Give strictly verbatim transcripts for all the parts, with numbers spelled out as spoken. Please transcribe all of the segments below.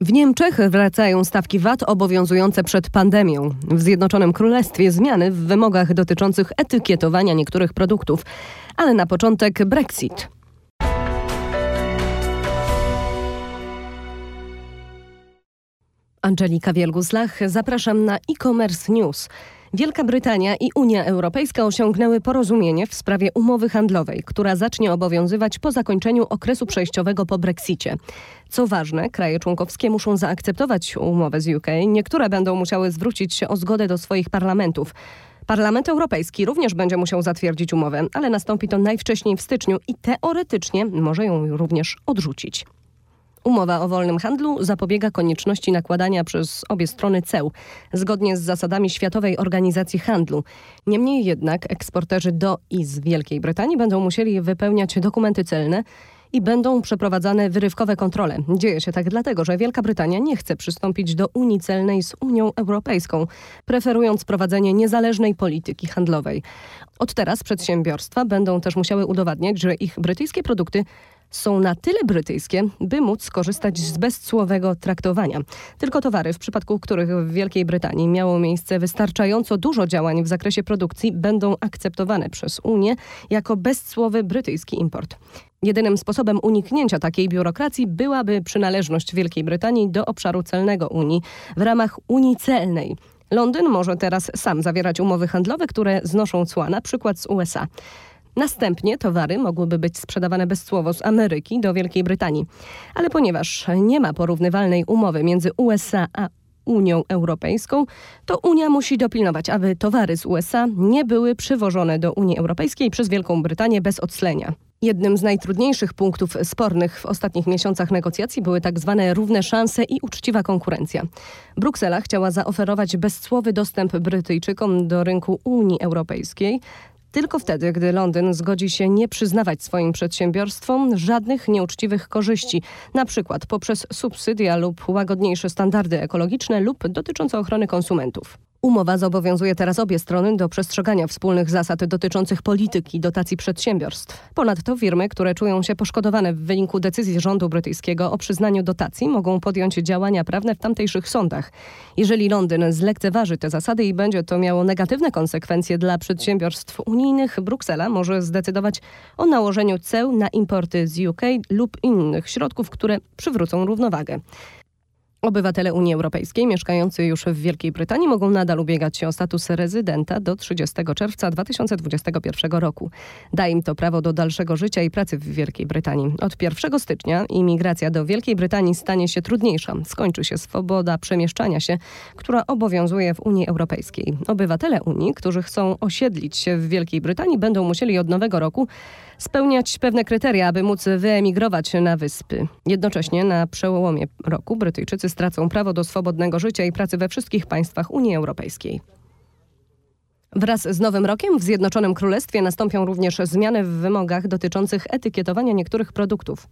W Niemczech wracają stawki V A T obowiązujące przed pandemią. W Zjednoczonym Królestwie zmiany w wymogach dotyczących etykietowania niektórych produktów. Ale na początek Brexit. Angelika Wielgus-Lach, zapraszam na e-commerce news. Wielka Brytania i Unia Europejska osiągnęły porozumienie w sprawie umowy handlowej, która zacznie obowiązywać po zakończeniu okresu przejściowego po Brexicie. Co ważne, kraje członkowskie muszą zaakceptować umowę z U K. Niektóre będą musiały zwrócić się o zgodę do swoich parlamentów. Parlament Europejski również będzie musiał zatwierdzić umowę, ale nastąpi to najwcześniej w styczniu i teoretycznie może ją również odrzucić. Umowa o wolnym handlu zapobiega konieczności nakładania przez obie strony ceł, zgodnie z zasadami Światowej Organizacji Handlu. Niemniej jednak eksporterzy do i z Wielkiej Brytanii będą musieli wypełniać dokumenty celne i będą przeprowadzane wyrywkowe kontrole. Dzieje się tak dlatego, że Wielka Brytania nie chce przystąpić do Unii Celnej z Unią Europejską, preferując prowadzenie niezależnej polityki handlowej. Od teraz przedsiębiorstwa będą też musiały udowadniać, że ich brytyjskie produkty są na tyle brytyjskie, by móc skorzystać z bezcłowego traktowania. Tylko towary, w przypadku których w Wielkiej Brytanii miało miejsce wystarczająco dużo działań w zakresie produkcji, będą akceptowane przez Unię jako bezcłowy brytyjski import. Jedynym sposobem uniknięcia takiej biurokracji byłaby przynależność Wielkiej Brytanii do obszaru celnego Unii w ramach Unii Celnej. Londyn może teraz sam zawierać umowy handlowe, które znoszą cła, na przykład z U S A. Następnie towary mogłyby być sprzedawane bezcłowo z Ameryki do Wielkiej Brytanii. Ale ponieważ nie ma porównywalnej umowy między U S A a Unią Europejską, to Unia musi dopilnować, aby towary z U S A nie były przywożone do Unii Europejskiej przez Wielką Brytanię bez oclenia. Jednym z najtrudniejszych punktów spornych w ostatnich miesiącach negocjacji były tak zwane równe szanse i uczciwa konkurencja. Bruksela chciała zaoferować bezcłowy dostęp Brytyjczykom do rynku Unii Europejskiej, tylko wtedy, gdy Londyn zgodzi się nie przyznawać swoim przedsiębiorstwom żadnych nieuczciwych korzyści, na przykład poprzez subsydia lub łagodniejsze standardy ekologiczne lub dotyczące ochrony konsumentów. Umowa zobowiązuje teraz obie strony do przestrzegania wspólnych zasad dotyczących polityki dotacji przedsiębiorstw. Ponadto firmy, które czują się poszkodowane w wyniku decyzji rządu brytyjskiego o przyznaniu dotacji, mogą podjąć działania prawne w tamtejszych sądach. Jeżeli Londyn zlekceważy te zasady i będzie to miało negatywne konsekwencje dla przedsiębiorstw unijnych, Bruksela może zdecydować o nałożeniu ceł na importy z U K lub innych środków, które przywrócą równowagę. Obywatele Unii Europejskiej mieszkający już w Wielkiej Brytanii mogą nadal ubiegać się o status rezydenta do trzydziestego czerwca dwa tysiące dwudziestego pierwszego roku. Da im to prawo do dalszego życia i pracy w Wielkiej Brytanii. Od pierwszego stycznia imigracja do Wielkiej Brytanii stanie się trudniejsza. Skończy się swoboda przemieszczania się, która obowiązuje w Unii Europejskiej. Obywatele Unii, którzy chcą osiedlić się w Wielkiej Brytanii, będą musieli od nowego roku spełniać pewne kryteria, aby móc wyemigrować na wyspy. Jednocześnie na przełomie roku Brytyjczycy stracą prawo do swobodnego życia i pracy we wszystkich państwach Unii Europejskiej. Wraz z nowym rokiem w Zjednoczonym Królestwie nastąpią również zmiany w wymogach dotyczących etykietowania niektórych produktów.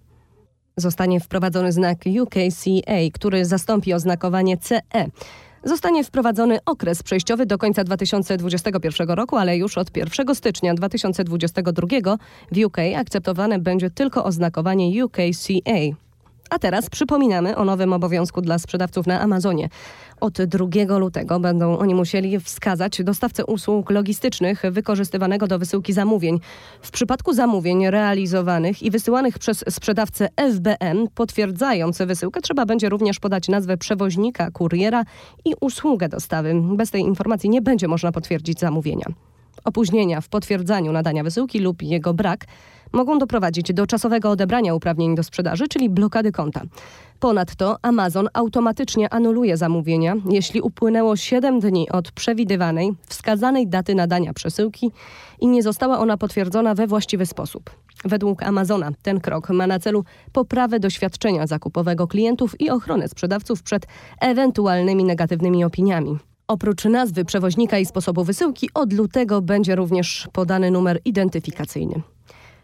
Zostanie wprowadzony znak U K C A, który zastąpi oznakowanie C E. Zostanie wprowadzony okres przejściowy do końca dwa tysiące dwudziestego pierwszego roku, ale już od pierwszego stycznia dwa tysiące dwudziestego drugiego w U K akceptowane będzie tylko oznakowanie U K C A. A teraz przypominamy o nowym obowiązku dla sprzedawców na Amazonie. Od drugiego lutego będą oni musieli wskazać dostawcę usług logistycznych wykorzystywanego do wysyłki zamówień. W przypadku zamówień realizowanych i wysyłanych przez sprzedawcę F B M, potwierdzając wysyłkę, trzeba będzie również podać nazwę przewoźnika, kuriera i usługę dostawy. Bez tej informacji nie będzie można potwierdzić zamówienia. Opóźnienia w potwierdzaniu nadania wysyłki lub jego brak mogą doprowadzić do czasowego odebrania uprawnień do sprzedaży, czyli blokady konta. Ponadto Amazon automatycznie anuluje zamówienia, jeśli upłynęło siedem dni od przewidywanej, wskazanej daty nadania przesyłki i nie została ona potwierdzona we właściwy sposób. Według Amazona ten krok ma na celu poprawę doświadczenia zakupowego klientów i ochronę sprzedawców przed ewentualnymi negatywnymi opiniami. Oprócz nazwy przewoźnika i sposobu wysyłki, od lutego będzie również podany numer identyfikacyjny.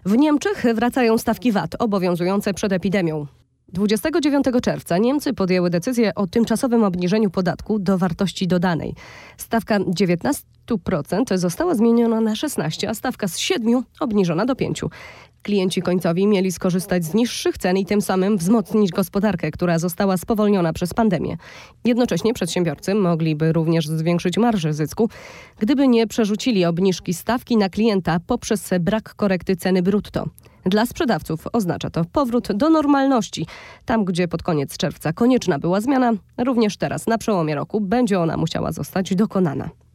W Niemczech wracają stawki V A T obowiązujące przed epidemią. dwudziestego dziewiątego czerwca Niemcy podjęły decyzję o tymczasowym obniżeniu podatku do wartości dodanej. Stawka dziewiętnaście procent została zmieniona na szesnaście procent, a stawka z siedmiu procent obniżona do pięciu procent. Klienci końcowi mieli skorzystać z niższych cen i tym samym wzmocnić gospodarkę, która została spowolniona przez pandemię. Jednocześnie przedsiębiorcy mogliby również zwiększyć marżę zysku, gdyby nie przerzucili obniżki stawki na klienta poprzez brak korekty ceny brutto. Dla sprzedawców oznacza to powrót do normalności. Tam, gdzie pod koniec czerwca konieczna była zmiana, również teraz, na przełomie roku, będzie ona musiała zostać dokonana.